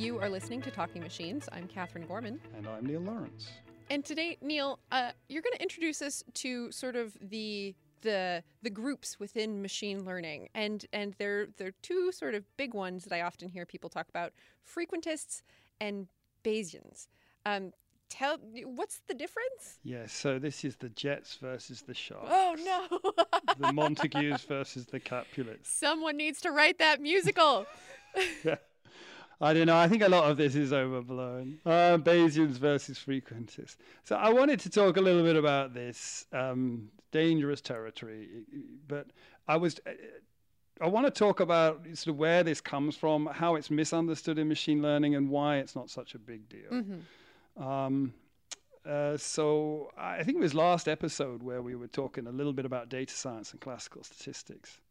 You are listening to Talking Machines. I'm Catherine Gorman. And I'm Neil Lawrence. And today, Neil, you're going to introduce us to sort of the groups within machine learning. And there are two sort of big ones that I often hear people talk about, frequentists and Bayesians. What's the difference? Yeah, so this is the Jets versus the Sharks. Oh, no. The Montagues versus the Capulets. Someone needs to write that musical. Yeah. I don't know. I think a lot of this is overblown. Bayesians versus frequentists. So I wanted to talk a little bit about this dangerous territory, but I want to talk about sort of where this comes from, how it's misunderstood in machine learning, and why it's not such a big deal. Mm-hmm. So I think it was last episode where we were talking a little bit about data science and classical statistics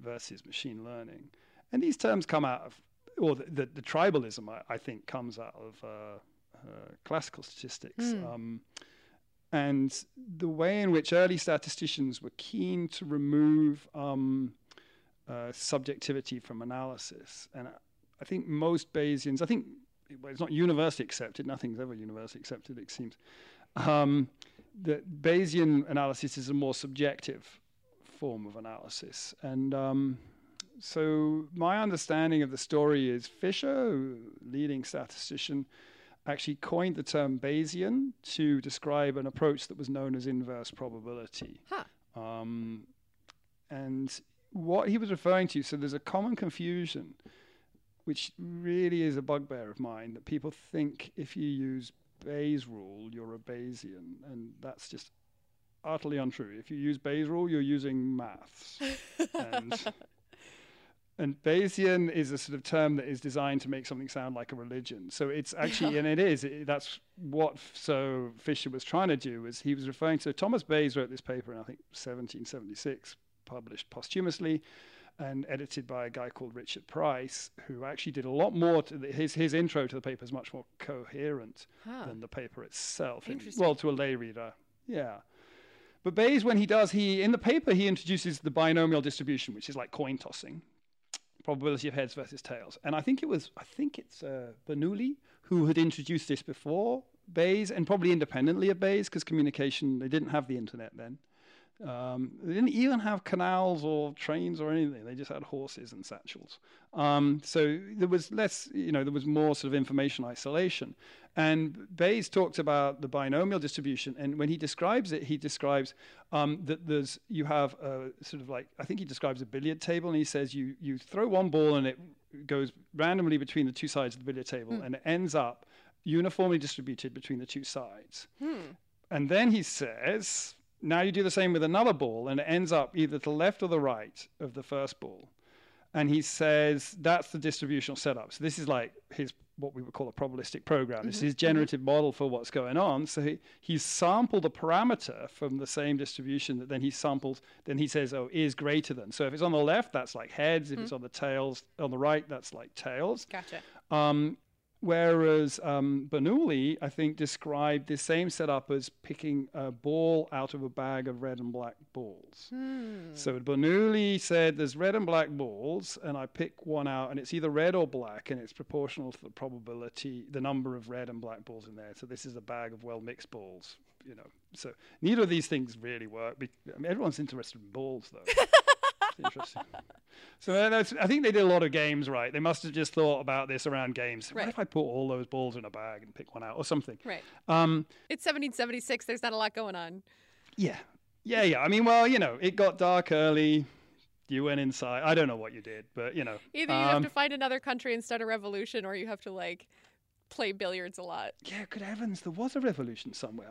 versus machine learning, and these terms come out of. Or the tribalism, I think, comes out of classical statistics. And the way in which early statisticians were keen to remove subjectivity from analysis. And I think most Bayesians, it's not universally accepted, nothing's ever universally accepted, it seems, that Bayesian analysis is a more subjective form of analysis. And so my understanding of the story is Fisher, leading statistician, actually coined the term Bayesian to describe an approach that was known as inverse probability. Huh. And what he was referring to, so there's a common confusion, which really is a bugbear of mine, that people think if you use Bayes' rule, you're a Bayesian, and that's just utterly untrue. If you use Bayes' rule, you're using maths. And Bayesian is a sort of term that is designed to make something sound like a religion. So it's actually, and that's what Fisher was trying to do, is he was referring to, Thomas Bayes wrote this paper in, I think, 1776, published posthumously and edited by a guy called Richard Price, who actually did a lot more, his intro to the paper is much more coherent than the paper itself. Interesting. Well, to a lay reader, yeah. But Bayes, when he does, in the paper, he introduces the binomial distribution, which is like coin tossing. Probability of heads versus tails. And I think it's Bernoulli who had introduced this before Bayes, and probably independently of Bayes, because communication, they didn't have the internet then. They didn't even have canals or trains or anything. They just had horses and satchels. So there was less, there was more sort of information isolation. And Bayes talked about the binomial distribution. And when he describes it, he describes that you have a sort of like, I think he describes a billiard table. And he says you throw one ball and it goes randomly between the two sides of the billiard table. And it ends up uniformly distributed between the two sides. And then he says, now you do the same with another ball, and it ends up either to the left or the right of the first ball. And he says that's the distributional setup. So this is like his, what we would call a probabilistic program. This is his generative model for what's going on. So he sampled a parameter from the same distribution that then he samples. Then he says, is greater than. So if it's on the left, that's like heads. If it's on the tails, on the right, that's like tails. Gotcha. Whereas Bernoulli, I think, described this same setup as picking a ball out of a bag of red and black balls. So Bernoulli said there's red and black balls, and I pick one out, and it's either red or black, and it's proportional to the probability, the number of red and black balls in there. So this is a bag of well-mixed balls, So neither of these things really work. Everyone's interested in balls, though. Interesting. So I think they did a lot of games, right? They must have just thought about this around games. Right. What if I put all those balls in a bag and pick one out or something? Right. It's 1776. There's not a lot going on. Yeah. I mean, it got dark early. You went inside. I don't know what you did, but, Either you have to find another country and start a revolution, or you have to, play billiards a lot. Yeah, good heavens. There was a revolution somewhere.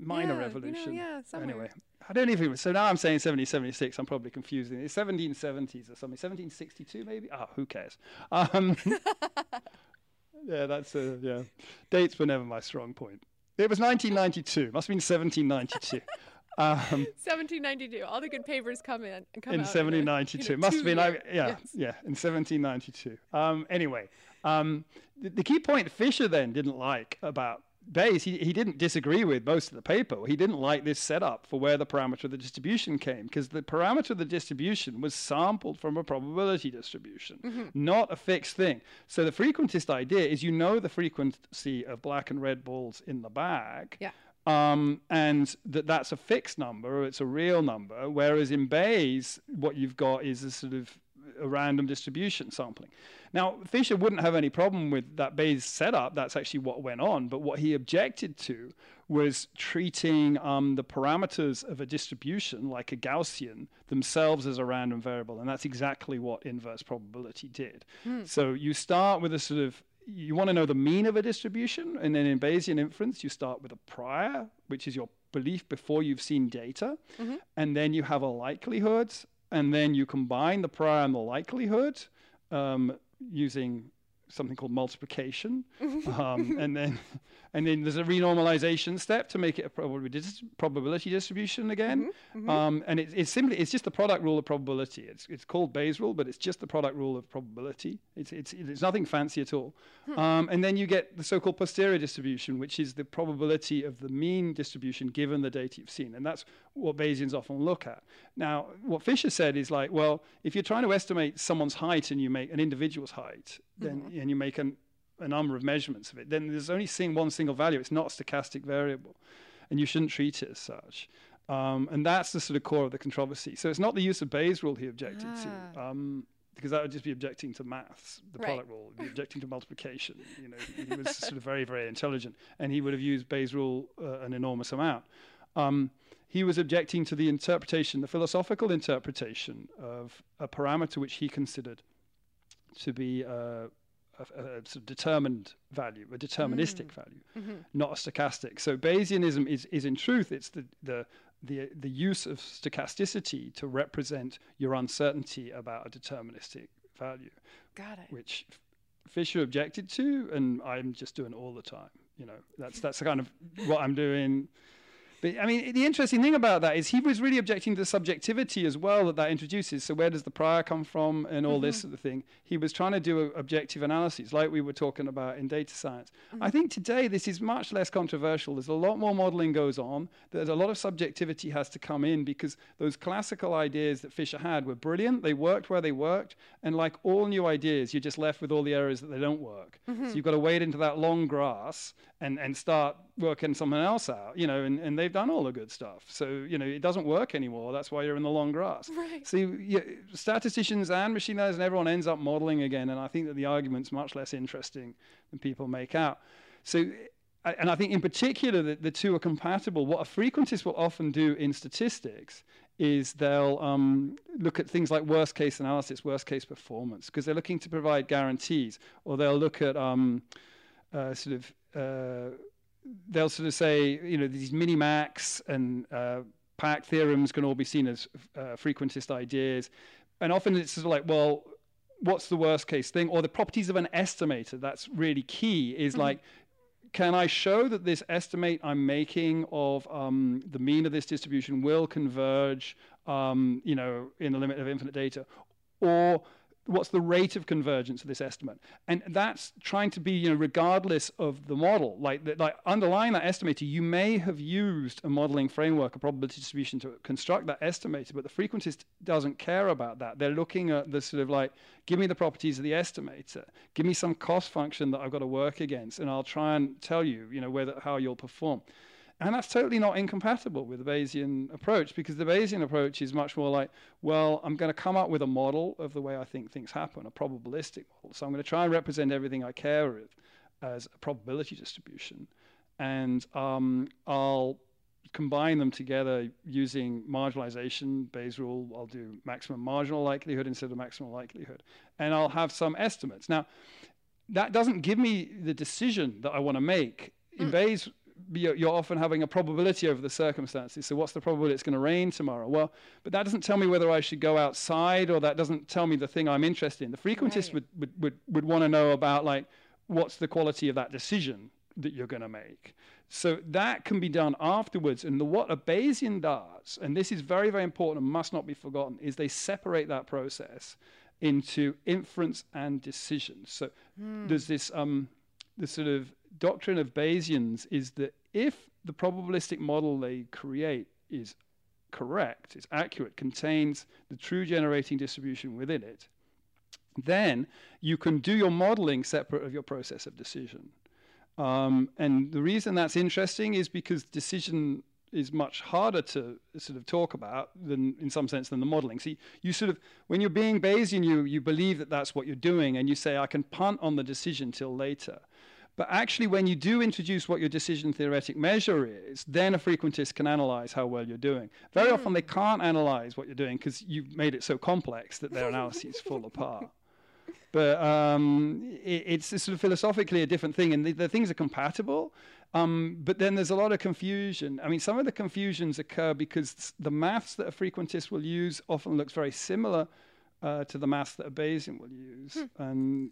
Minor revolution. Somewhere. Anyway, I don't even... So now I'm saying 1776. I'm probably confusing. It's 1770s or something. 1762 maybe? Who cares? Dates were never my strong point. It was 1992. Must have been 1792. 1792. All the good papers come in. And come in out 1792. Must have been... in 1792. Anyway... The key point Fisher then didn't like about Bayes, he didn't disagree with most of the paper. He didn't like this setup for where the parameter of the distribution came, because the parameter of the distribution was sampled from a probability distribution, not a fixed thing. So the frequentist idea is, you know, the frequency of black and red balls in the bag. Yeah. And that's a fixed number, or it's a real number. Whereas in Bayes, what you've got is a sort of a random distribution sampling. Now, Fisher wouldn't have any problem with that Bayes setup. That's actually what went on. But what he objected to was treating the parameters of a distribution, like a Gaussian, themselves as a random variable. And that's exactly what inverse probability did. So you start with a sort of, you want to know the mean of a distribution. And then in Bayesian inference, you start with a prior, which is your belief before you've seen data. And then you have a likelihood. And then you combine the prior and the likelihood using something called multiplication. And then there's a renormalization step to make it a probability distribution again. And it's just the product rule of probability. It's called Bayes' rule, but it's just the product rule of probability. It's nothing fancy at all. And then you get the so-called posterior distribution, which is the probability of the mean distribution given the data you've seen. And that's what Bayesians often look at. Now, what Fisher said is like, well, if you're trying to estimate someone's height and you make an individual's height, then and you make a number of measurements of it, then there's only one single value. It's not a stochastic variable, and you shouldn't treat it as such. And that's the sort of core of the controversy. So it's not the use of Bayes' rule he objected to, because that would just be objecting to maths. The product rule would be objecting to multiplication. You know, he was sort of very, very intelligent, and he would have used Bayes' rule an enormous amount. He was objecting to the interpretation, the philosophical interpretation of a parameter which he considered to be a sort of determined value, a deterministic value, not a stochastic. So Bayesianism is in truth, it's the use of stochasticity to represent your uncertainty about a deterministic value. Got it. Which Fisher objected to, and I'm just doing all the time. You know, that's kind of what I'm doing. But I mean, the interesting thing about that is he was really objecting to the subjectivity as well that introduces. So where does the prior come from and all this sort of thing? He was trying to do objective analyses like we were talking about in data science. I think today this is much less controversial. There's a lot more modeling goes on. There's a lot of subjectivity has to come in because those classical ideas that Fisher had were brilliant. They worked where they worked. And like all new ideas, you're just left with all the areas that they don't work. So you've got to wade into that long grass and start working someone else out, you know, and they've done all the good stuff. So, you know, it doesn't work anymore. That's why you're in the long grass. Right. So statisticians and machine learners and everyone ends up modeling again. And I think that the argument's much less interesting than people make out. So, and I think in particular that the two are compatible. What a frequentist will often do in statistics is they'll look at things like worst case analysis, worst case performance, because they're looking to provide guarantees, or they'll look at they'll sort of say, you know, these minimax and pack theorems can all be seen as frequentist ideas. And often it's sort of like, well, what's the worst case thing? Or the properties of an estimator, that's really key, is like, can I show that this estimate I'm making of the mean of this distribution will converge, you know, in the limit of infinite data? Or what's the rate of convergence of this estimate? And that's trying to be, you know, regardless of the model. Like underlying that estimator, you may have used a modeling framework, a probability distribution to construct that estimator, but the frequentist doesn't care about that. They're looking at the sort of like, give me the properties of the estimator, give me some cost function that I've got to work against, and I'll try and tell you, you know, how you'll perform. And that's totally not incompatible with the Bayesian approach, because the Bayesian approach is much more like, well, I'm going to come up with a model of the way I think things happen, a probabilistic model. So I'm going to try and represent everything I care with as a probability distribution. And I'll combine them together using marginalization, Bayes' rule. I'll do maximum marginal likelihood instead of maximal likelihood. And I'll have some estimates. Now, that doesn't give me the decision that I want to make. In Bayes', you're often having a probability over the circumstances. So what's the probability it's going to rain tomorrow? Well, but that doesn't tell me whether I should go outside, or that doesn't tell me the thing I'm interested in. The frequentist would want to know about, like, what's the quality of that decision that you're going to make. So that can be done afterwards. And what a Bayesian does, and this is very, very important and must not be forgotten, is they separate that process into inference and decision. So there's this the sort of doctrine of Bayesians is that if the probabilistic model they create is correct, is accurate, contains the true generating distribution within it, then you can do your modeling separate of your process of decision. And the reason that's interesting is because decision is much harder to sort of talk about than, in some sense, than the modeling. See, you sort of, when you're being Bayesian, you believe that that's what you're doing, and you say, I can punt on the decision till later. But actually, when you do introduce what your decision theoretic measure is, then a frequentist can analyze how well you're doing. Very often, they can't analyze what you're doing because you've made it so complex that their analyses fall apart. But it's sort of philosophically a different thing, and the things are compatible. But then there's a lot of confusion. I mean, some of the confusions occur because the maths that a frequentist will use often looks very similar to the maths that a Bayesian will use. And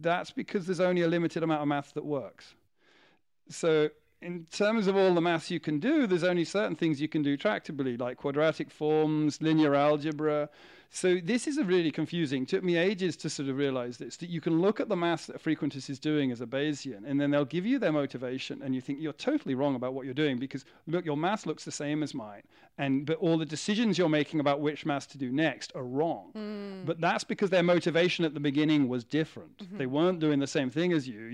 that's because there's only a limited amount of math that works. So in terms of all the maths you can do, there's only certain things you can do tractably, like quadratic forms, linear algebra. So this is a really confusing. It took me ages to sort of realize this, that you can look at the maths that a frequentist is doing as a Bayesian, and then they'll give you their motivation, and you think you're totally wrong about what you're doing because, look, your maths looks the same as mine, but all the decisions you're making about which maths to do next are wrong. But that's because their motivation at the beginning was different. They weren't doing the same thing as you.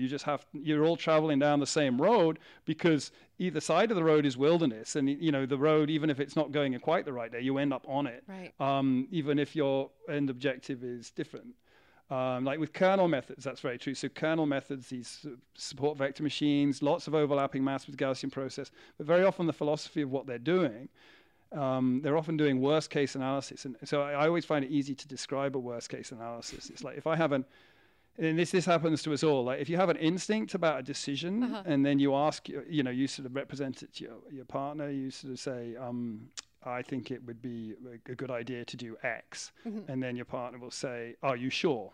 You're all traveling down the same road because either side of the road is wilderness, and you know the road, even if it's not going in quite the right way, you end up on it, right. Even if your end objective is different. Like with kernel methods, that's very true. So kernel methods, these support vector machines, lots of overlapping maths with Gaussian process, but very often the philosophy of what they're doing, they're often doing worst case analysis. And so I always find it easy to describe a worst case analysis. It's like if I have an, and this happens to us all. Like if you have an instinct about a decision, and then you ask, you sort of represent it to your partner. You sort of say, I think it would be a good idea to do X, and then your partner will say, are you sure?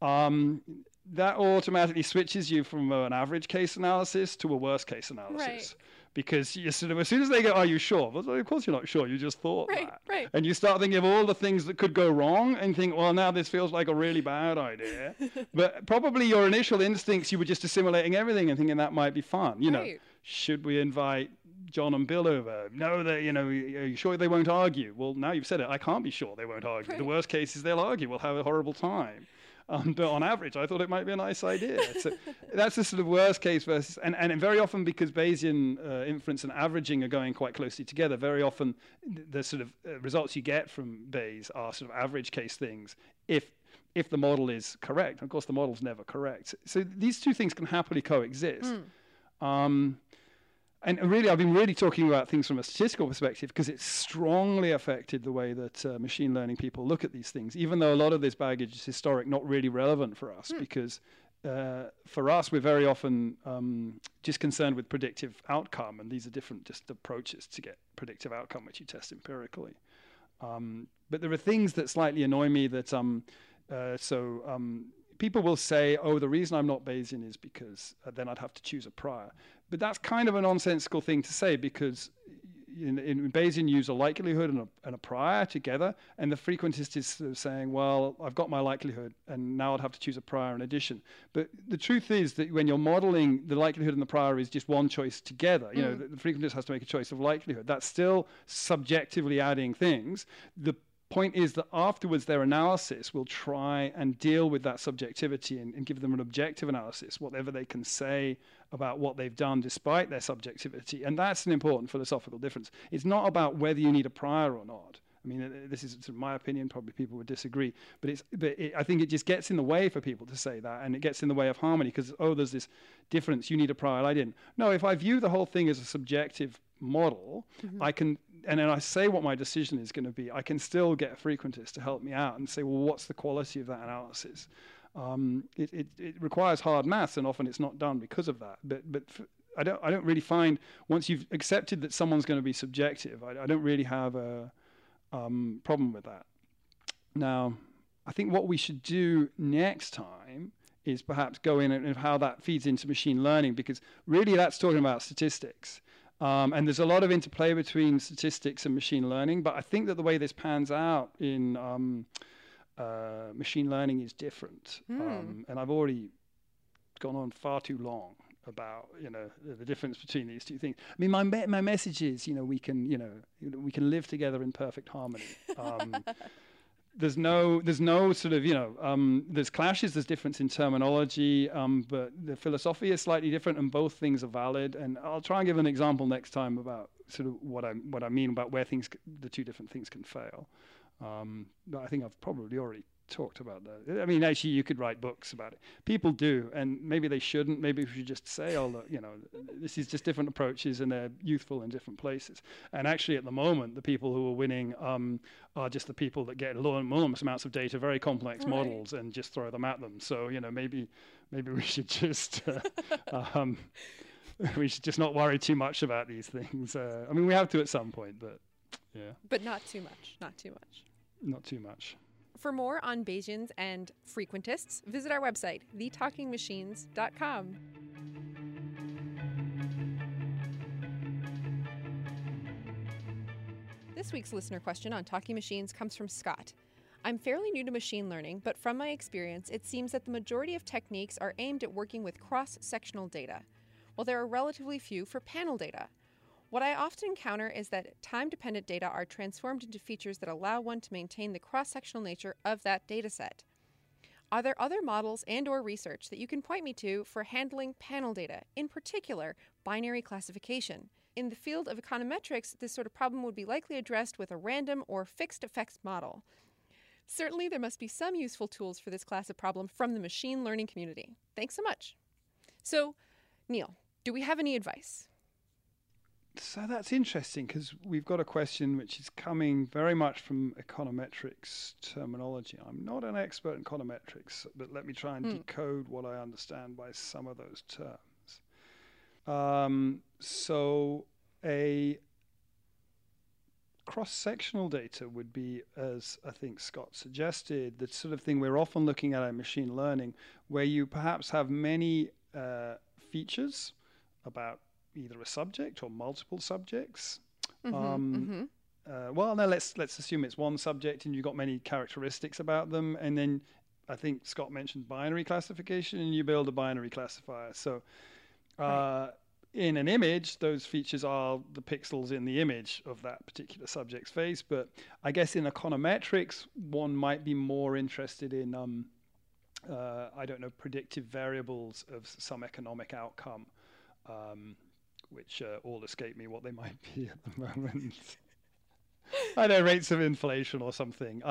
That automatically switches you from an average case analysis to a worst case analysis. Because you sort of, as soon as they go, are you sure? Well, of course you're not sure, you just thought that. And you start thinking of all the things that could go wrong and think, well, now this feels like a really bad idea. But probably your initial instincts, you were just assimilating everything and thinking that might be fun. You know, should we invite John and Bill over? No, are you sure they won't argue? Well, now you've said it, I can't be sure they won't argue. The worst case is they'll argue, we'll have a horrible time. But on average, I thought it might be a nice idea. So that's the sort of worst case versus, and very often because Bayesian inference and averaging are going quite closely together, very often the sort of results you get from Bayes are sort of average case things if the model is correct. Of course, the model's never correct. So these two things can happily coexist. And really, I've been really talking about things from a statistical perspective because it's strongly affected the way that machine learning people look at these things, even though a lot of this baggage is historic, not really relevant for us, because for us, we're very often just concerned with predictive outcome, and these are different just approaches to get predictive outcome, which you test empirically. But there are things that slightly annoy me that people will say, oh, the reason I'm not Bayesian is because then I'd have to choose a prior. But that's kind of a nonsensical thing to say because in Bayesian use a likelihood and a prior together, and the frequentist is sort of saying, well, I've got my likelihood and now I'd have to choose a prior in addition. But the truth is that when you're modeling, the likelihood and the prior is just one choice together. You know, the frequentist has to make a choice of likelihood. That's still subjectively adding things. The point is that afterwards their analysis will try and deal with that subjectivity and give them an objective analysis, whatever they can say about what they've done despite their subjectivity. And that's an important philosophical difference. It's not about whether you need a prior or not. I mean, this is sort of my opinion, probably people would disagree, but I think it just gets in the way for people to say that, and it gets in the way of harmony because, oh, there's this difference, you need a prior, I didn't. No, if I view the whole thing as a subjective model, I can, and then I say what my decision is going to be, I can still get a frequentist to help me out and say, well, what's the quality of that analysis? It requires hard maths, and often it's not done because of that. But I don't really find, once you've accepted that someone's going to be subjective, I don't really have a problem with that. Now, I think what we should do next time is perhaps go in and how that feeds into machine learning, because really that's talking about statistics. And there's a lot of interplay between statistics and machine learning, but I think that the way this pans out in machine learning is different. And I've already gone on far too long about, you know, the difference between these two things. I mean, my message is, we can live together in perfect harmony. There's no sort of, there's clashes, there's difference in terminology, but the philosophy is slightly different, and both things are valid. And I'll try and give an example next time about sort of what I mean about where the two different things can fail. But I think I've probably already talked about that. I mean, actually, you could write books about it. People do, and maybe they shouldn't. Maybe we should just say, oh, look, this is just different approaches, and they're youthful in different places. And actually, at the moment, the people who are winning are just the people that get enormous amounts of data, very complex models, and just throw them at them. So, maybe we should just we should just not worry too much about these things. I mean, we have to at some point, but yeah. But not too much. Not too much. Not too much. For more on Bayesians and frequentists, visit our website, thetalkingmachines.com. This week's listener question on Talking Machines comes from Scott. I'm fairly new to machine learning, but from my experience, it seems that the majority of techniques are aimed at working with cross-sectional data, while there are relatively few for panel data. What I often encounter is that time-dependent data are transformed into features that allow one to maintain the cross-sectional nature of that dataset. Are there other models and/or research that you can point me to for handling panel data, in particular, binary classification? In the field of econometrics, this sort of problem would be likely addressed with a random or fixed effects model. Certainly, there must be some useful tools for this class of problem from the machine learning community. Thanks so much. So, Neil, do we have any advice? So that's interesting, because we've got a question which is coming very much from econometrics terminology. I'm not an expert in econometrics, but let me try and decode what I understand by some of those terms. So a cross-sectional data would be, as I think Scott suggested, the sort of thing we're often looking at in machine learning, where you perhaps have many features about either a subject or multiple subjects. Well, now let's assume it's one subject and you've got many characteristics about them. And then I think Scott mentioned binary classification, and you build a binary classifier. So in an image, those features are the pixels in the image of that particular subject's face. But I guess in econometrics, one might be more interested in, I don't know, predictive variables of some economic outcome. Which all escape me what they might be at the moment. I know, rates of inflation or something.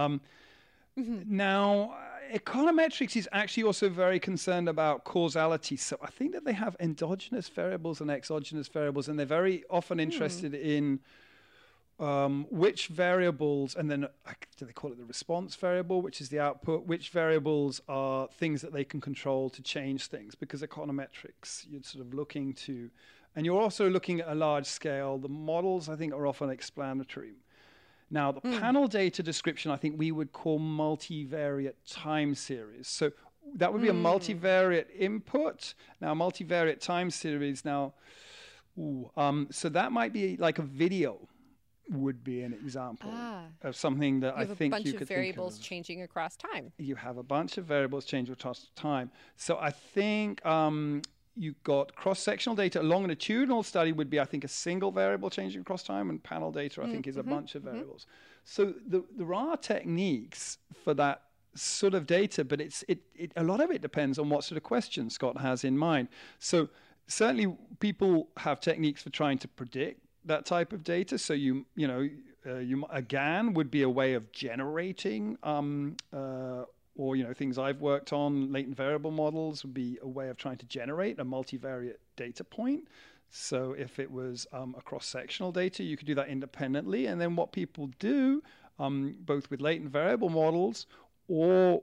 Now, econometrics is actually also very concerned about causality. So I think that they have endogenous variables and exogenous variables, and they're very often interested in which variables, and then do they call it the response variable, which is the output, which variables are things that they can control to change things, because econometrics, you're sort of looking to... And you're also looking at a large scale. The models, I think, are often explanatory. Now, the panel data description, I think we would call multivariate time series. So that would be a multivariate input. Now, multivariate time series. Now, so that might be like a video would be an example of something that I think you could think of. You have a bunch of variables changing across time. You have a bunch of variables changing across time. So I think... you've got cross-sectional data. A longitudinal study would be, I think, a single variable changing across time, and panel data, I think, is a bunch of variables. So there are techniques for that sort of data, but it a lot of it depends on what sort of question Scott has in mind. So certainly people have techniques for trying to predict that type of data. So a GAN would be a way of generating or, things I've worked on, latent variable models would be a way of trying to generate a multivariate data point. So if it was a cross-sectional data, you could do that independently. And then what people do, both with latent variable models, or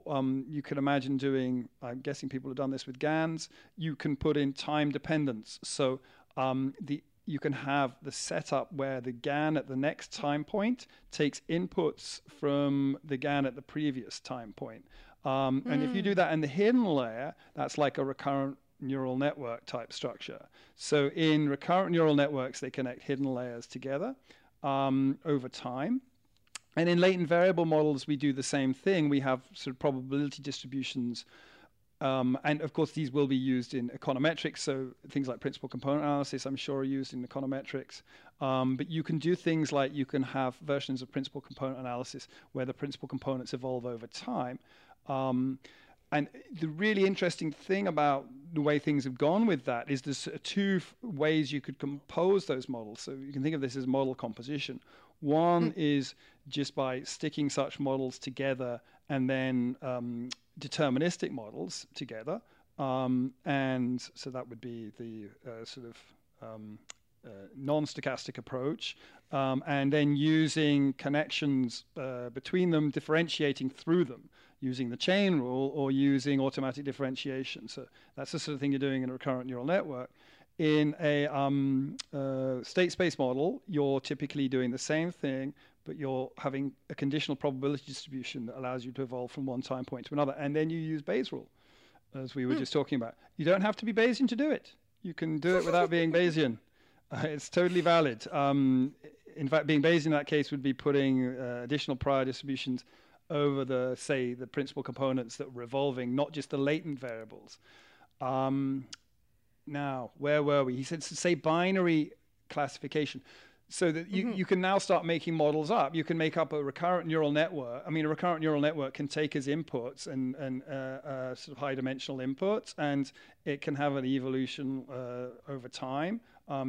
you can imagine doing, I'm guessing people have done this with GANs, you can put in time dependence. So you can have the setup where the GAN at the next time point takes inputs from the GAN at the previous time point. And if you do that in the hidden layer, that's like a recurrent neural network type structure. So in recurrent neural networks, they connect hidden layers together over time. And in latent variable models, we do the same thing. We have sort of probability distributions And of course, these will be used in econometrics. So things like principal component analysis, I'm sure, are used in econometrics. But you can do things like you can have versions of principal component analysis where the principal components evolve over time. And the really interesting thing about the way things have gone with that is there's two ways you could compose those models. So you can think of this as model composition. One is just by sticking such models together and then deterministic models together. And so that would be the non-stochastic approach, and then using connections between them, differentiating through them, using the chain rule or using automatic differentiation. So that's the sort of thing you're doing in a recurrent neural network. In a state space model, you're typically doing the same thing, but you're having a conditional probability distribution that allows you to evolve from one time point to another. And then you use Bayes' rule, as we were just talking about. You don't have to be Bayesian to do it. You can do it without being Bayesian. It's totally valid. In fact, being Bayesian in that case would be putting additional prior distributions over the, say, the principal components that were evolving, not just the latent variables. Now, where were we? He said, say, binary classification. So that you can now start making models up. You can make up a recurrent neural network. I mean, a recurrent neural network can take as inputs and sort of high-dimensional inputs, and it can have an evolution over time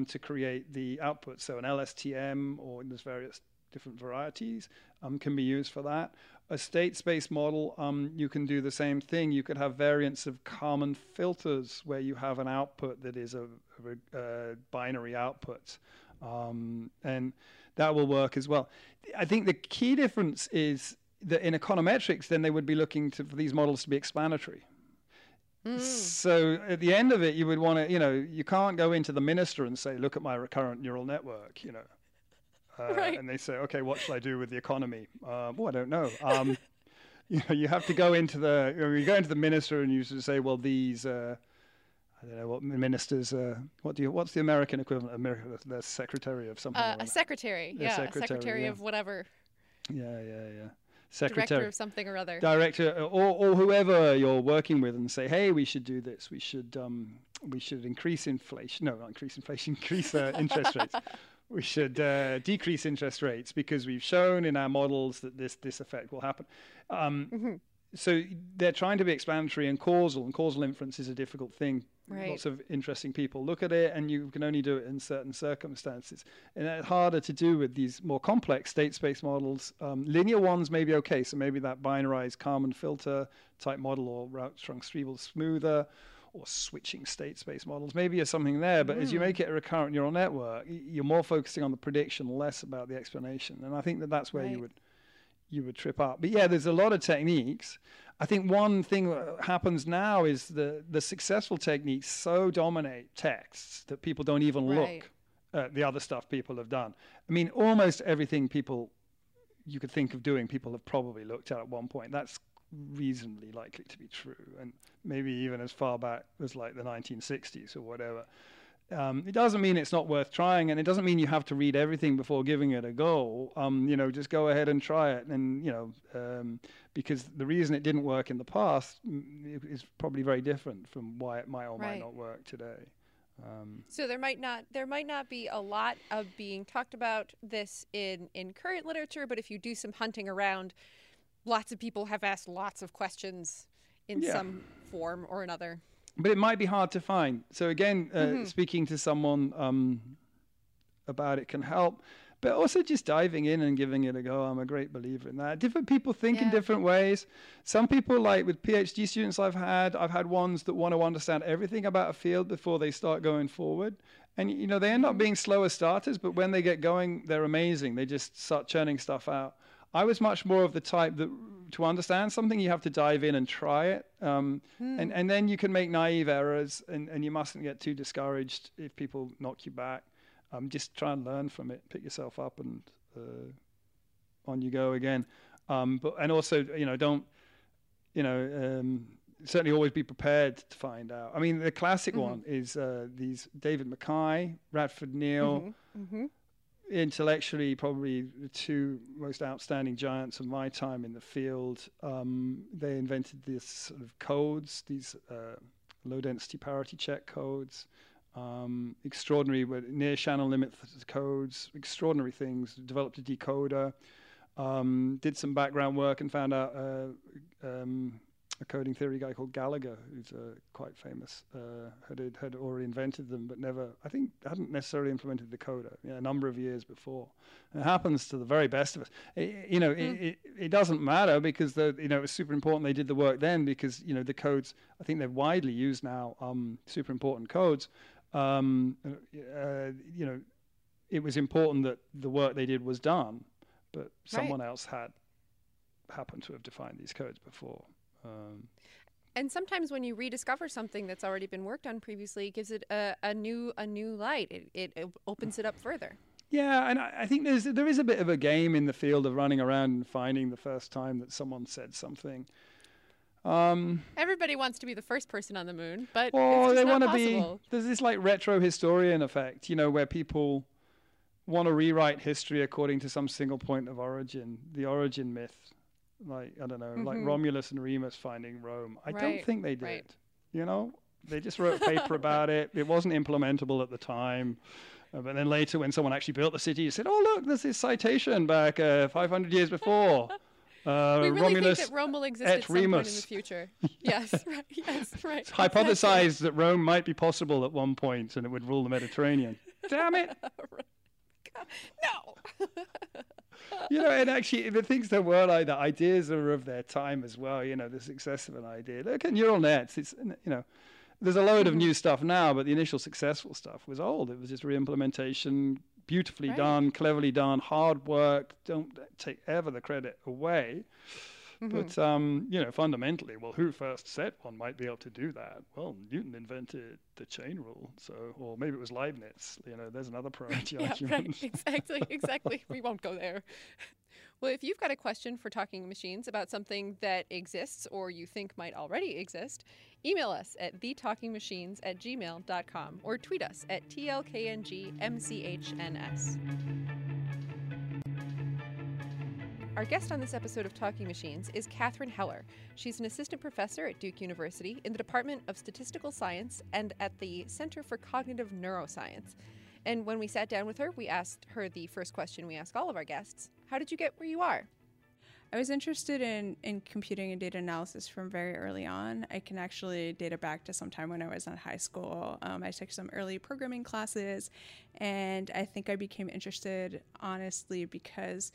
to create the output. So an LSTM, or there's various different varieties, can be used for that. A state space model, you can do the same thing. You could have variants of common filters where you have an output that is a binary output. And that will work as well. I think the key difference is that in econometrics, then they would be looking to, for these models to be explanatory. So at the end of it, you would want to, you know, you can't go into the minister and say, look at my recurrent neural network, you know. Right. And they say, okay, what shall I do with the economy? Well, I don't know. You know, you have to go into the, you go into the minister and you sort of say, well, these, I don't know what ministers, what's the American equivalent? America, the secretary of something. A secretary, yeah. Secretary of whatever. Yeah. Secretary. Director of something or other. Director, or whoever you're working with, and say, hey, we should do this. We should increase inflation. No, not increase inflation, increase interest rates. We should decrease interest rates because we've shown in our models that this effect will happen. So they're trying to be explanatory and causal inference is a difficult thing. Right. Lots of interesting people look at it, and you can only do it in certain circumstances. And it's harder to do with these more complex state space models. Linear ones may be okay, so maybe that binarized Kalman filter type model or Rout-Strong-Streibel smoother or switching state space models. Maybe there's something there, but as you make it a recurrent neural network, you're more focusing on the prediction, less about the explanation. And I think that that's where you would trip up. But yeah, there's a lot of techniques. I think one thing that happens now is the successful techniques so dominate texts that people don't even look at the other stuff people have done. I mean, almost everything you could think of doing, people have probably looked at one point. That's reasonably likely to be true, and maybe even as far back as like the 1960s or whatever. It doesn't mean it's not worth trying, and it doesn't mean you have to read everything before giving it a go. You know, just go ahead and try it, and you know, because the reason it didn't work in the past is probably very different from why it might or might not work today. So there might not be a lot of being talked about this in current literature, but if you do some hunting around, lots of people have asked lots of questions in some form or another. But it might be hard to find. So again, speaking to someone about it can help. But also just diving in and giving it a go. I'm a great believer in that. Different people think in different ways. Some people, like with PhD students I've had ones that want to understand everything about a field before they start going forward. And, you know, they end up being slower starters, but when they get going, they're amazing. They just start churning stuff out. I was much more of the type that to understand something, you have to dive in and try it. And then you can make naive errors, and you mustn't get too discouraged if people knock you back. Just try and learn from it, pick yourself up, and on you go again. And also, you know, don't, you know, certainly always be prepared to find out. I mean, the classic one is these David Mackay, Radford Neal, intellectually probably the two most outstanding giants of my time in the field. They invented this sort of codes, these low density parity check codes, extraordinary near Shannon limit codes, extraordinary things, developed a decoder, did some background work and found out a coding theory guy called Gallagher, who's quite famous, had already invented them, but never, I think, hadn't necessarily implemented the coder, a number of years before. And it happens to the very best of us. It doesn't matter because it was super important they did the work then, because the codes, I think they're widely used now, super important codes. It was important that the work they did was done, but right. Someone else had happened to have defined these codes before. And sometimes when you rediscover something that's already been worked on previously, it gives it a new light. It opens it up further. Yeah, and I think there is a bit of a game in the field of running around and finding the first time that someone said something. Everybody wants to be the first person on the moon, but it's just not possible. They want to be. There's this like retro historian effect, where people want to rewrite history according to some single point of origin, the origin myth. Like, I don't know, like Romulus and Remus finding Rome. I don't think they did. They just wrote a paper about it. It wasn't implementable at the time. But then later when someone actually built the city, you said, oh, look, there's this citation back 500 years before. We really Romulus think that Rome will exist at some Remus. Point in the future. Yes, right. Yes, right. It's hypothesized that Rome might be possible at one point and it would rule the Mediterranean. Damn it. No. And actually, the things that were like that, ideas are of their time as well, the success of an idea. Look at neural nets. It's, there's a load of new stuff now, but the initial successful stuff was old. It was just reimplementation, beautifully done, cleverly done, hard work. Don't take ever the credit away. But, fundamentally, who first said one might be able to do that? Well, Newton invented the chain rule, or maybe it was Leibniz. There's another priority argument. Right. Exactly. We won't go there. Well, if you've got a question for Talking Machines about something that exists or you think might already exist, email us at thetalkingmachines@gmail.com or tweet us at @TLKNGMCHNS. Our guest on this episode of Talking Machines is Catherine Heller. She's an assistant professor at Duke University in the Department of Statistical Science and at the Center for Cognitive Neuroscience. And when we sat down with her, we asked her the first question we ask all of our guests: how did you get where you are? I was interested in computing and data analysis from very early on. I can actually date it back to some time when I was in high school. I took some early programming classes, and I think I became interested, honestly, because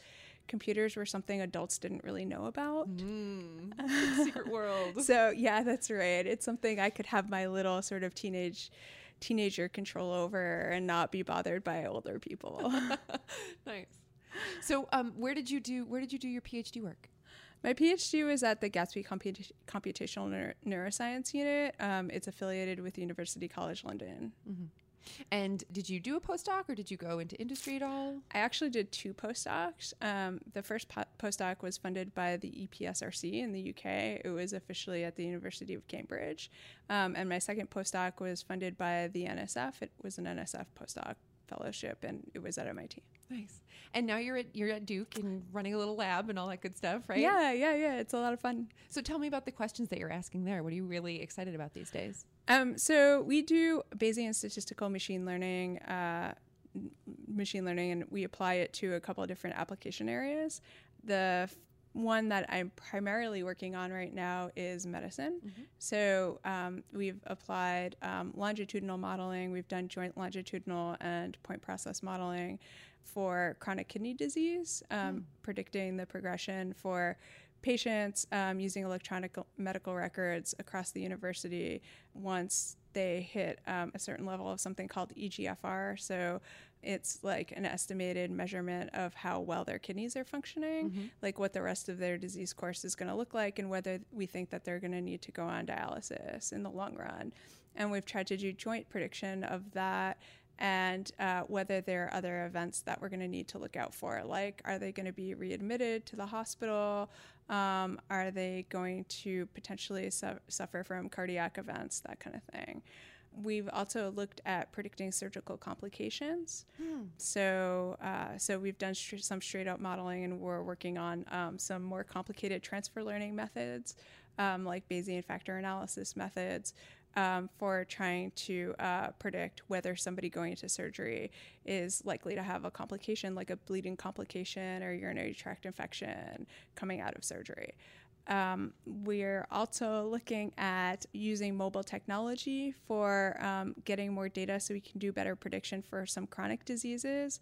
computers were something adults didn't really know about. Secret world. So yeah, that's right. It's something I could have my little sort of teenager control over and not be bothered by older people. Nice. So where did you do your PhD work? My PhD was at the Gatsby Computational Neuroscience Unit. It's affiliated with University College London. Mm-hmm. And did you do a postdoc, or did you go into industry at all? I actually did two postdocs. The first postdoc was funded by the EPSRC in the UK. It was officially at the University of Cambridge. And my second postdoc was funded by the NSF. It was an NSF postdoc fellowship, and it was at MIT. Nice. And now you're at Duke and running a little lab and all that good stuff, right? Yeah. It's a lot of fun. So tell me about the questions that you're asking there. What are you really excited about these days? So we do Bayesian statistical machine learning, and we apply it to a couple of different application areas. The one that I'm primarily working on right now is medicine. Mm-hmm. So we've applied longitudinal modeling. We've done joint longitudinal and point process modeling for chronic kidney disease, predicting the progression for patients using electronic medical records across the university once they hit a certain level of something called eGFR. So it's like an estimated measurement of how well their kidneys are functioning, like what the rest of their disease course is going to look like, and whether we think that they're going to need to go on dialysis in the long run. And we've tried to do joint prediction of that, and whether there are other events that we're going to need to look out for, like are they going to be readmitted to the hospital? Are they going to potentially suffer from cardiac events, that kind of thing. We've also looked at predicting surgical complications. So we've done some straight-up modeling, and we're working on some more complicated transfer learning methods, like Bayesian factor analysis methods, for trying to predict whether somebody going into surgery is likely to have a complication, like a bleeding complication or urinary tract infection coming out of surgery. We're also looking at using mobile technology for getting more data so we can do better prediction for some chronic diseases.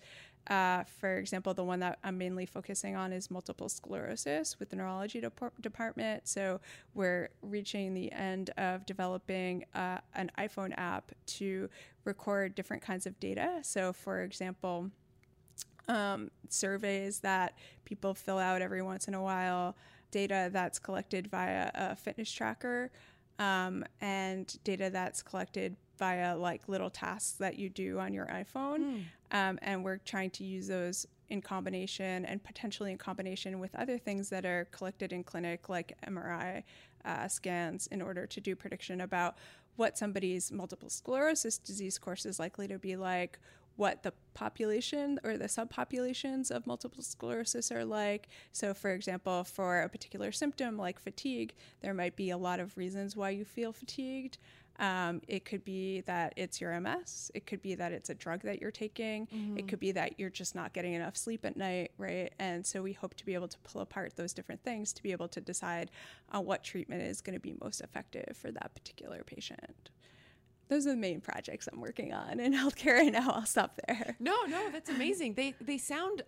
For example, the one that I'm mainly focusing on is multiple sclerosis with the neurology department. So we're reaching the end of developing an iPhone app to record different kinds of data. So, for example, surveys that people fill out every once in a while, data that's collected via a fitness tracker, and data that's collected via like little tasks that you do on your iPhone. And we're trying to use those in combination and potentially in combination with other things that are collected in clinic, like MRI scans, in order to do prediction about what somebody's multiple sclerosis disease course is likely to be like, what the population or the subpopulations of multiple sclerosis are like. So, for example, for a particular symptom like fatigue, there might be a lot of reasons why you feel fatigued. It could be that it's your MS. It could be that it's a drug that you're taking. It could be that you're just not getting enough sleep at night, right? And so we hope to be able to pull apart those different things to be able to decide on what treatment is going to be most effective for that particular patient. Those are the main projects I'm working on in healthcare right now. I'll stop there. No, that's amazing. They sound,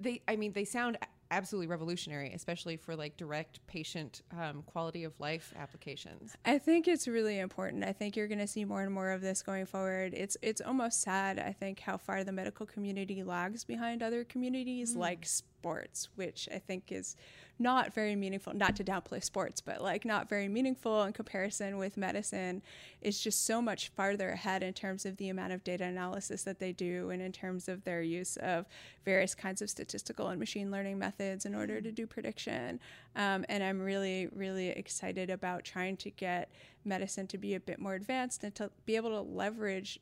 they sound absolutely revolutionary, especially for like direct patient quality of life applications. I think it's really important. I think you're going to see more and more of this going forward. It's almost sad, I think, how far the medical community lags behind other communities like sports, which I think is not very meaningful, not to downplay sports, but like not very meaningful in comparison with medicine. It's just so much farther ahead in terms of the amount of data analysis that they do and in terms of their use of various kinds of statistical and machine learning methods in order to do prediction. And I'm really, really excited about trying to get medicine to be a bit more advanced and to be able to leverage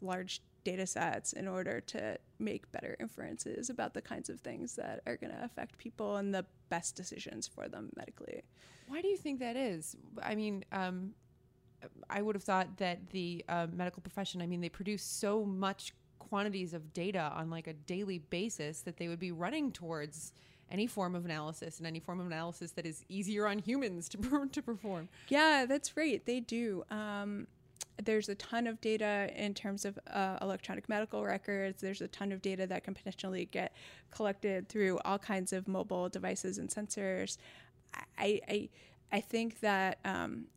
large data sets in order to make better inferences about the kinds of things that are going to affect people and the best decisions for them medically. Why do you think that is? I mean, I would have thought that the medical profession, I mean, they produce so much quantities of data on like a daily basis that they would be running towards any form of analysis, and any form of analysis that is easier on humans to perform. Yeah, that's right. They do. There's a ton of data in terms of electronic medical records. There's a ton of data that can potentially get collected through all kinds of mobile devices and sensors. I think that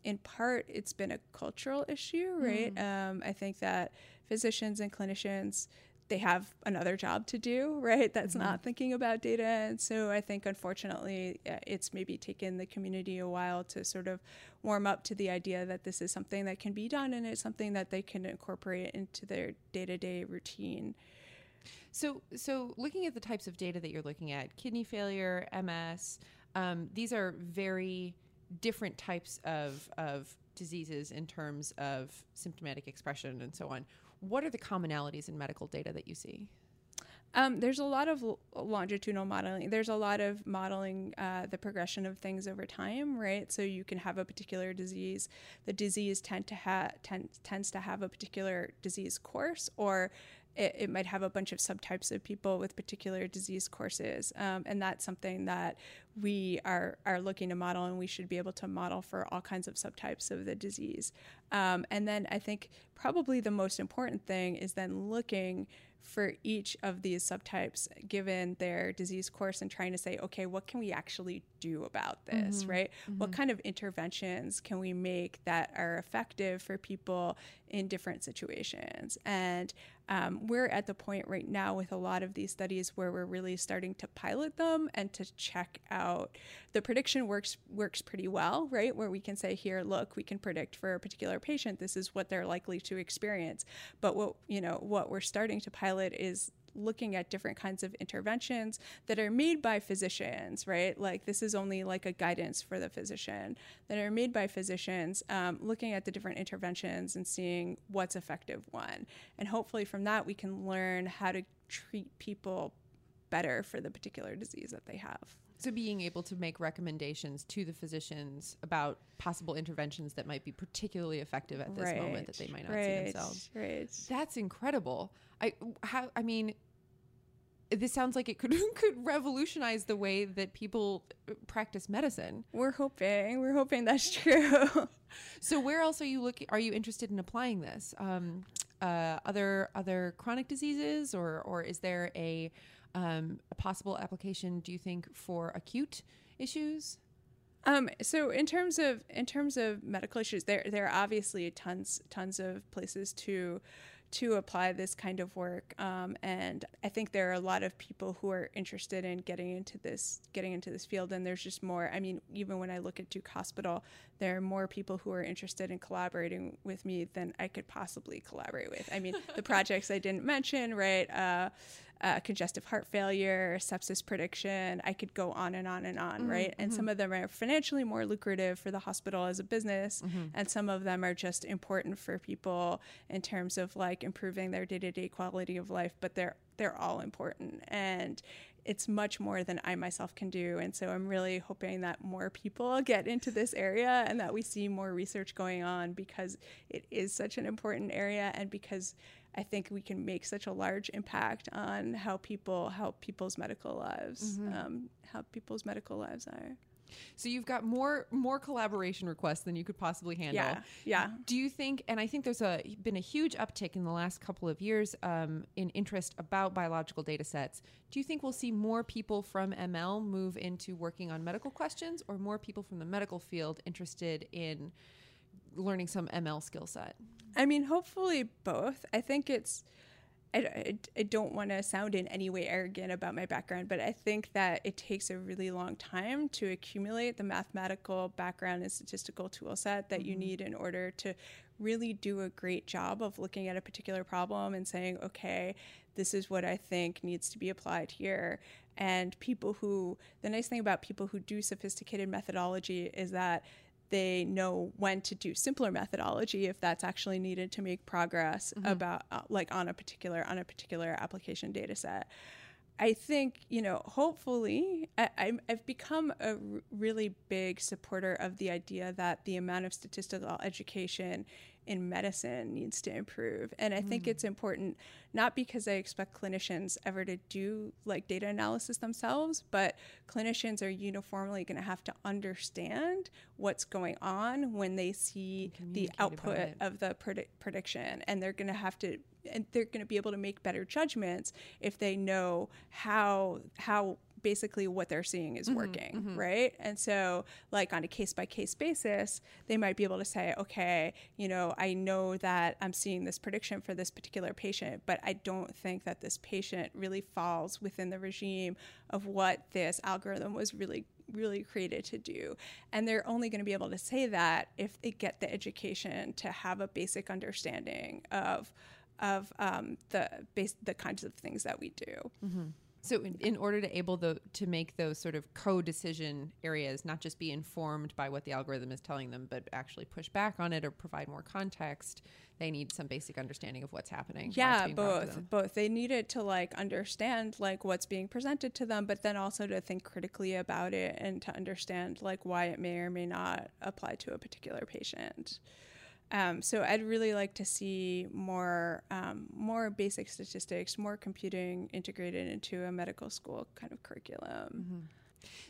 in part it's been a cultural issue, right? I think that physicians and clinicians, they have another job to do, right? That's not thinking about data. And so I think, unfortunately, it's maybe taken the community a while to sort of warm up to the idea that this is something that can be done and it's something that they can incorporate into their day-to-day routine. So looking at the types of data that you're looking at, kidney failure, MS, these are very different types of diseases in terms of symptomatic expression and so on. What are the commonalities in medical data that you see? There's a lot of longitudinal modeling. There's a lot of modeling the progression of things over time, right? So you can have a particular disease. The disease tends to have a particular disease course, or it might have a bunch of subtypes of people with particular disease courses. And that's something that we are looking to model, and we should be able to model for all kinds of subtypes of the disease. And then I think probably the most important thing is then looking for each of these subtypes given their disease course and trying to say, okay, what can we actually do about this, right? What kind of interventions can we make that are effective for people in different situations? And we're at the point right now with a lot of these studies where we're really starting to pilot them and to check out. The prediction works pretty well, right? Where we can say, here, look, we can predict for a particular patient, this is what they're likely to experience. But what we're starting to pilot is looking at different kinds of interventions that are made by physicians, right? Like this is only like a guidance for the physician, that are made by physicians, looking at the different interventions and seeing what's effective one. And hopefully from that, we can learn how to treat people better for the particular disease that they have. So being able to make recommendations to the physicians about possible interventions that might be particularly effective at this moment that they might not see themselves. That's incredible. I mean, this sounds like it could revolutionize the way that people practice medicine. We're hoping that's true. So where else are you looking? Are you interested in applying this? Other chronic diseases, or is there a possible application, do you think, for acute issues? So in terms of medical issues, there are obviously tons of places to apply this kind of work, and I think there are a lot of people who are interested in getting into this field. And there's just more. I mean, even when I look at Duke Hospital, there are more people who are interested in collaborating with me than I could possibly collaborate with. I mean, the projects I didn't mention, right? Congestive heart failure, sepsis prediction. I could go on and on and on, right? And some of them are financially more lucrative for the hospital as a business, and some of them are just important for people in terms of like improving their day-to-day quality of life, but they're all important, and it's much more than I myself can do. And so I'm really hoping that more people get into this area and that we see more research going on, because it is such an important area, and because I think we can make such a large impact on how people's medical lives are. So you've got more collaboration requests than you could possibly handle. Yeah. Do you think, and I think there's been a huge uptick in the last couple of years in interest about biological data sets. Do you think we'll see more people from ML move into working on medical questions, or more people from the medical field interested in learning some ML skill set? I mean, hopefully both. I think it's... I don't want to sound in any way arrogant about my background, but I think that it takes a really long time to accumulate the mathematical background and statistical tool set that you need in order to really do a great job of looking at a particular problem and saying, okay, this is what I think needs to be applied here. And the nice thing about people who do sophisticated methodology is that they know when to do simpler methodology if that's actually needed to make progress about like on a particular application data set. I think, hopefully, I've become a really big supporter of the idea that the amount of statistical education in medicine needs to improve. And I think it's important, not because I expect clinicians ever to do like data analysis themselves, but clinicians are uniformly going to have to understand what's going on when they see the output of the prediction. And they're going to be able to make better judgments if they know how basically what they're seeing is working, right? And so like on a case-by-case basis, they might be able to say, okay, I know that I'm seeing this prediction for this particular patient, but I don't think that this patient really falls within the regime of what this algorithm was really created to do. And they're only going to be able to say that if they get the education to have a basic understanding of the kinds of things that we do. So in order to to make those sort of co-decision areas, not just be informed by what the algorithm is telling them, but actually push back on it or provide more context, they need some basic understanding of what's happening. Yeah, both. They need it to like understand like what's being presented to them, but then also to think critically about it and to understand like why it may or may not apply to a particular patient. So I'd really like to see more basic statistics, more computing integrated into a medical school kind of curriculum.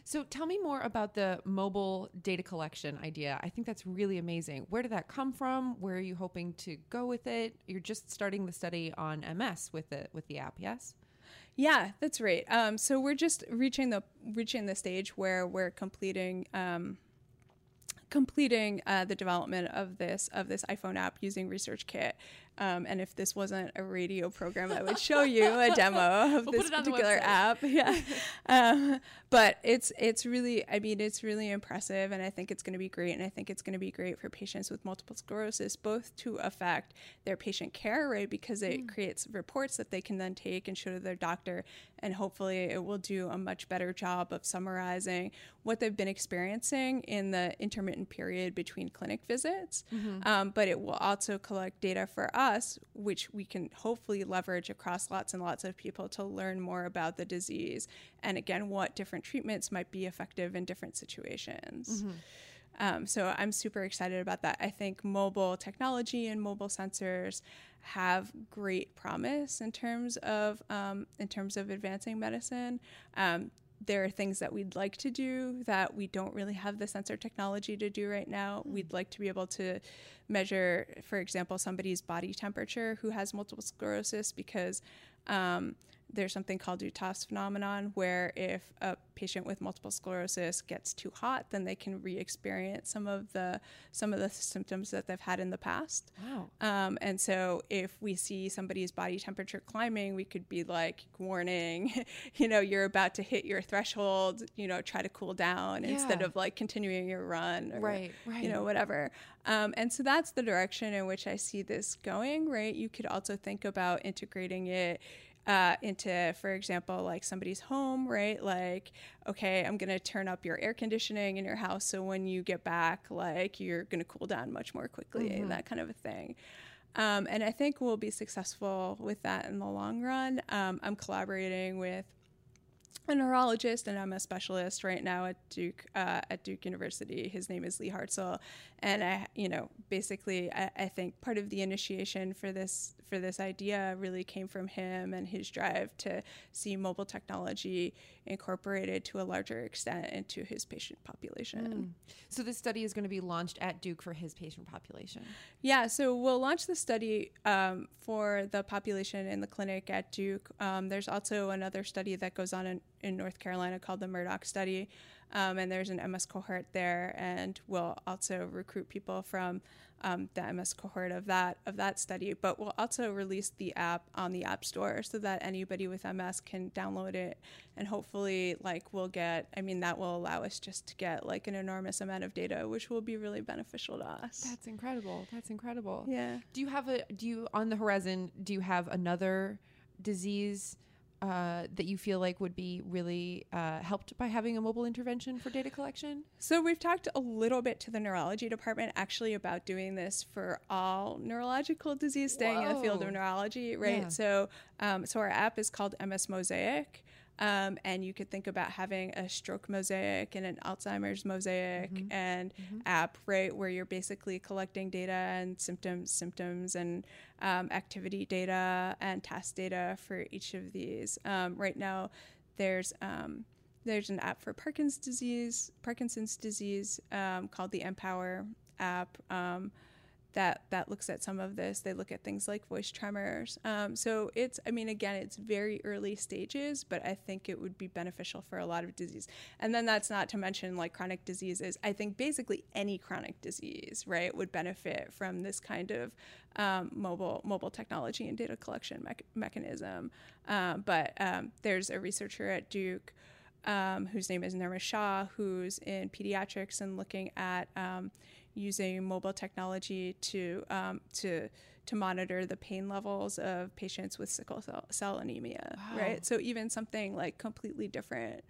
So tell me more about the mobile data collection idea. I think that's really amazing. Where did that come from? Where are you hoping to go with it? You're just starting the study on MS with the app, yes? Yeah, that's right. So we're just reaching the stage where we're completing completing the development of this iPhone app using ResearchKit. And if this wasn't a radio program, I would show you a demo of this particular app. Yeah, but it's really impressive, and I think it's going to be great, and I think it's going to be great for patients with multiple sclerosis, both to affect their patient care, right, because it creates reports that they can then take and show to their doctor, and hopefully it will do a much better job of summarizing what they've been experiencing in the intermittent period between clinic visits, but it will also collect data for us, which we can hopefully leverage across lots and lots of people to learn more about the disease, and again, what different treatments might be effective in different situations. So I'm super excited about that. I think mobile technology and mobile sensors have great promise in terms of advancing medicine. There are things that we'd like to do that we don't really have the sensor technology to do right now. We'd like to be able to measure, for example, somebody's body temperature who has multiple sclerosis, because there's something called Uhthoff's phenomenon, where if a patient with multiple sclerosis gets too hot, then they can re-experience some of the symptoms that they've had in the past. Wow. And so if we see somebody's body temperature climbing, we could be like, warning, you're about to hit your threshold, try to cool down instead of like continuing your run or, whatever. And so that's the direction in which I see this going, right? You could also think about integrating it into, for example, like somebody's home, right? Like, okay, I'm going to turn up your air conditioning in your house, so when you get back, like, you're going to cool down much more quickly, and that kind of a thing. And I think we'll be successful with that in the long run. I'm collaborating with a neurologist and MS specialist right now at Duke University. His name is Lee Hartzell, and I think part of the initiation for this idea really came from him and his drive to see mobile technology incorporated to a larger extent into his patient population. So this study is going to be launched at Duke for his patient population. Yeah, so we'll launch the study for the population in the clinic at Duke. There's also another study that goes on in North Carolina called the Murdoch study, and there's an MS cohort there, and we'll also recruit people from the MS cohort of that study. But we'll also release the app on the App Store so that anybody with MS can download it, and hopefully that will allow us just to get like an enormous amount of data, which will be really beneficial to us. That's incredible. Yeah. Do you have another disease that you feel like would be really helped by having a mobile intervention for data collection? So we've talked a little bit to the neurology department actually about doing this for all neurological disease, staying in the field of neurology, right? Yeah. So our app is called MS Mosaic. And you could think about having a stroke mosaic and an Alzheimer's mosaic app, right, where you're basically collecting data and symptoms and activity data and task data for each of these. Right now, there's an app for Parkinson's disease called the Empower app. That looks at some of this. They look at things like voice tremors. So it's very early stages, but I think it would be beneficial for a lot of disease. And then that's not to mention like chronic diseases. I think basically any chronic disease, right, would benefit from this kind of mobile technology and data collection mechanism. But there's a researcher at Duke whose name is Nirmish Shah, who's in pediatrics and looking at using mobile technology to monitor the pain levels of patients with sickle cell anemia, right? So even something like completely different.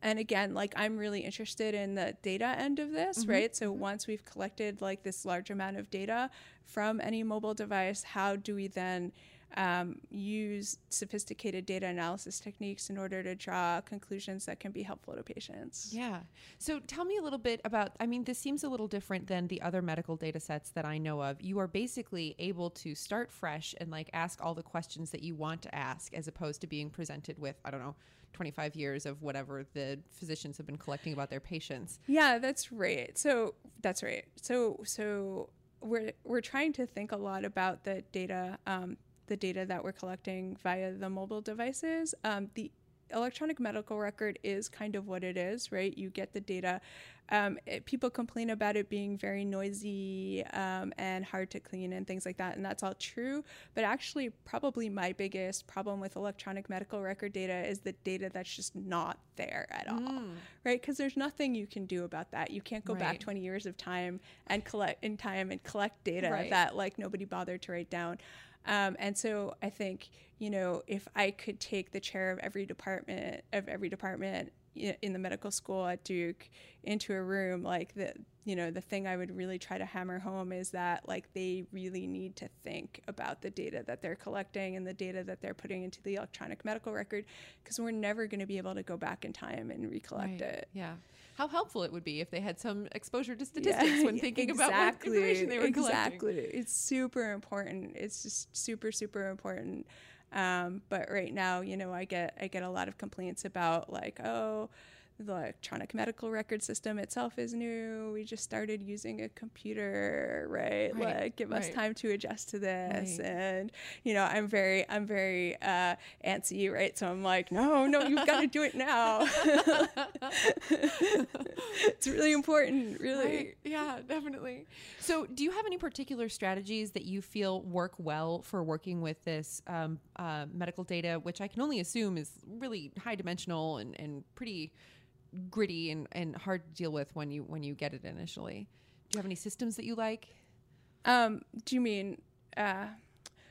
And again, like I'm really interested in the data end of this, right? So once we've collected like this large amount of data from any mobile device, how do we then use sophisticated data analysis techniques in order to draw conclusions that can be helpful to patients? Yeah. So tell me a little bit about, this seems a little different than the other medical data sets that I know of. You are basically able to start fresh and like ask all the questions that you want to ask, as opposed to being presented with, 25 years of whatever the physicians have been collecting about their patients. Yeah, that's right. So we're trying to think a lot about the data that we're collecting via the mobile devices. The electronic medical record is kind of what it is, right? You get the data. People complain about it being very noisy and hard to clean and things like that, and that's all true. But actually, probably my biggest problem with electronic medical record data is the data that's just not there at all, right? Because there's nothing you can do about that. You can't go back 20 years of time and collect data that like nobody bothered to write down. And so I think, you know, if I could take the chair of every department in the medical school at Duke into a room, like the thing I would really try to hammer home is that like they really need to think about the data that they're collecting and the data that they're putting into the electronic medical record, because we're never going to be able to go back in time and recollect it. Yeah. How helpful it would be if they had some exposure to statistics when thinking about what information they were collecting. It's super important. It's just super, super important. But right now, you know, I get a lot of complaints about like, oh, the electronic medical record system itself is new. We just started using a computer, right? Like, give us time to adjust to this. Right. And, you know, I'm very antsy, right? So I'm like, no, you've got to do it now. It's really important, really. Right. Yeah, definitely. So do you have any particular strategies that you feel work well for working with this medical data, which I can only assume is really high dimensional and pretty gritty and hard to deal with when you get it initially? Do you have any systems that you like? Do you mean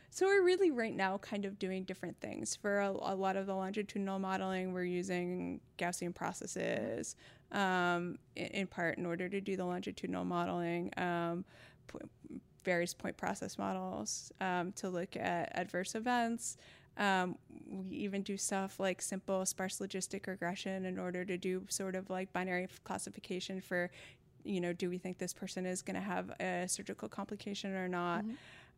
so we're really right now kind of doing different things. For a lot of the longitudinal modeling, we're using Gaussian processes in part in order to do the longitudinal modeling, various point process models to look at adverse events. We even do stuff like simple sparse logistic regression in order to do sort of like binary classification for, you know, do we think this person is going to have a surgical complication or not?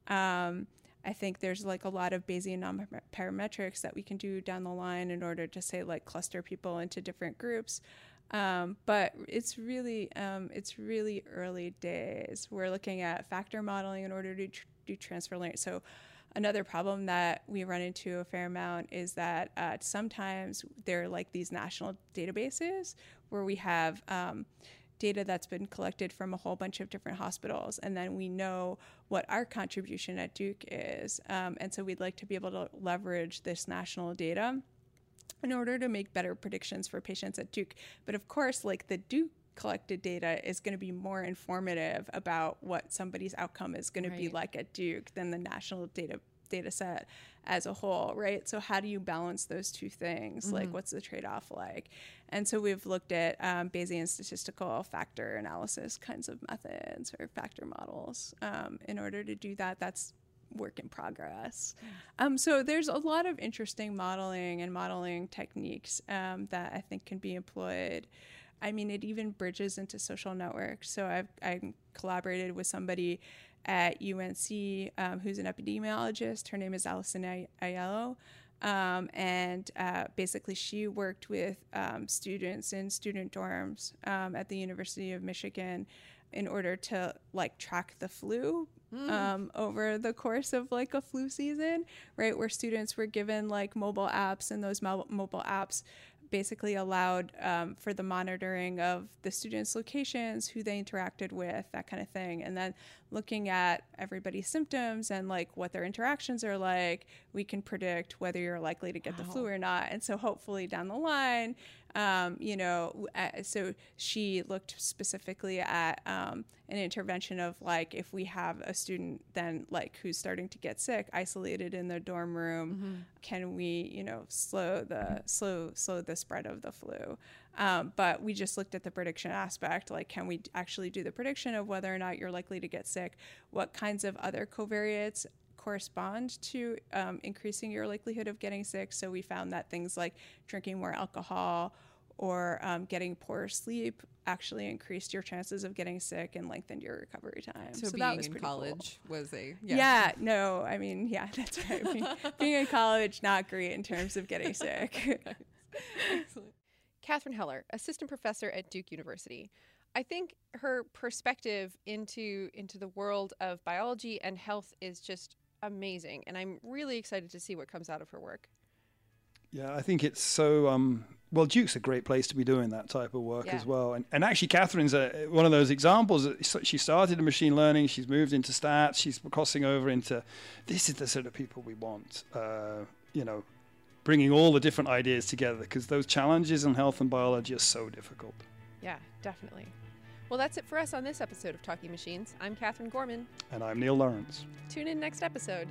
Mm-hmm. I think there's like a lot of Bayesian non-parametrics that we can do down the line in order to say like cluster people into different groups. But it's really early days. We're looking at factor modeling in order to do transfer learning. So another problem that we run into a fair amount is that sometimes there are like these national databases where we have data that's been collected from a whole bunch of different hospitals, and then we know what our contribution at Duke is. And so we'd like to be able to leverage this national data in order to make better predictions for patients at Duke. But of course, like the Duke collected data is going to be more informative about what somebody's outcome is going to be like at Duke than the national data set as a whole, right? So how do you balance those two things? Mm-hmm. Like, what's the trade-off like? And so we've looked at Bayesian statistical factor analysis kinds of methods or factor models in order to do that. That's work in progress. So there's a lot of interesting modeling and modeling techniques that I think can be employed. I mean, it even bridges into social networks. So I collaborated with somebody at UNC who's an epidemiologist. Her name is Allison Aiello. And basically she worked with students in student dorms at the University of Michigan in order to like track the flu over the course of like a flu season, right? Where students were given like mobile apps, and those mobile apps basically allowed for the monitoring of the students' locations, who they interacted with, that kind of thing. And then looking at everybody's symptoms and like what their interactions are like, we can predict whether you're likely to get the flu or not. And so hopefully down the line, so she looked specifically at an intervention of like, if we have a student then like who's starting to get sick, isolated in their dorm room, can we, you know, slow the spread of the flu? But we just looked at the prediction aspect, like can we actually do the prediction of whether or not you're likely to get sick? What kinds of other covariates correspond to increasing your likelihood of getting sick? So we found that things like drinking more alcohol or getting poor sleep actually increased your chances of getting sick and lengthened your recovery time. So being that was in college was a... that's right. Being in college, not great in terms of getting sick. Excellent. Catherine Heller, assistant professor at Duke University. I think her perspective into the world of biology and health is just amazing, and I'm really excited to see what comes out of her work. Yeah, I think it's so, well, Duke's a great place to be doing that type of work as well. And actually, Catherine's one of those examples. She started in machine learning. She's moved into stats. She's crossing over into, this is the sort of people we want, you know, bringing all the different ideas together, because those challenges in health and biology are so difficult. Yeah, definitely. Well, that's it for us on this episode of Talking Machines. I'm Catherine Gorman. And I'm Neil Lawrence. Tune in next episode.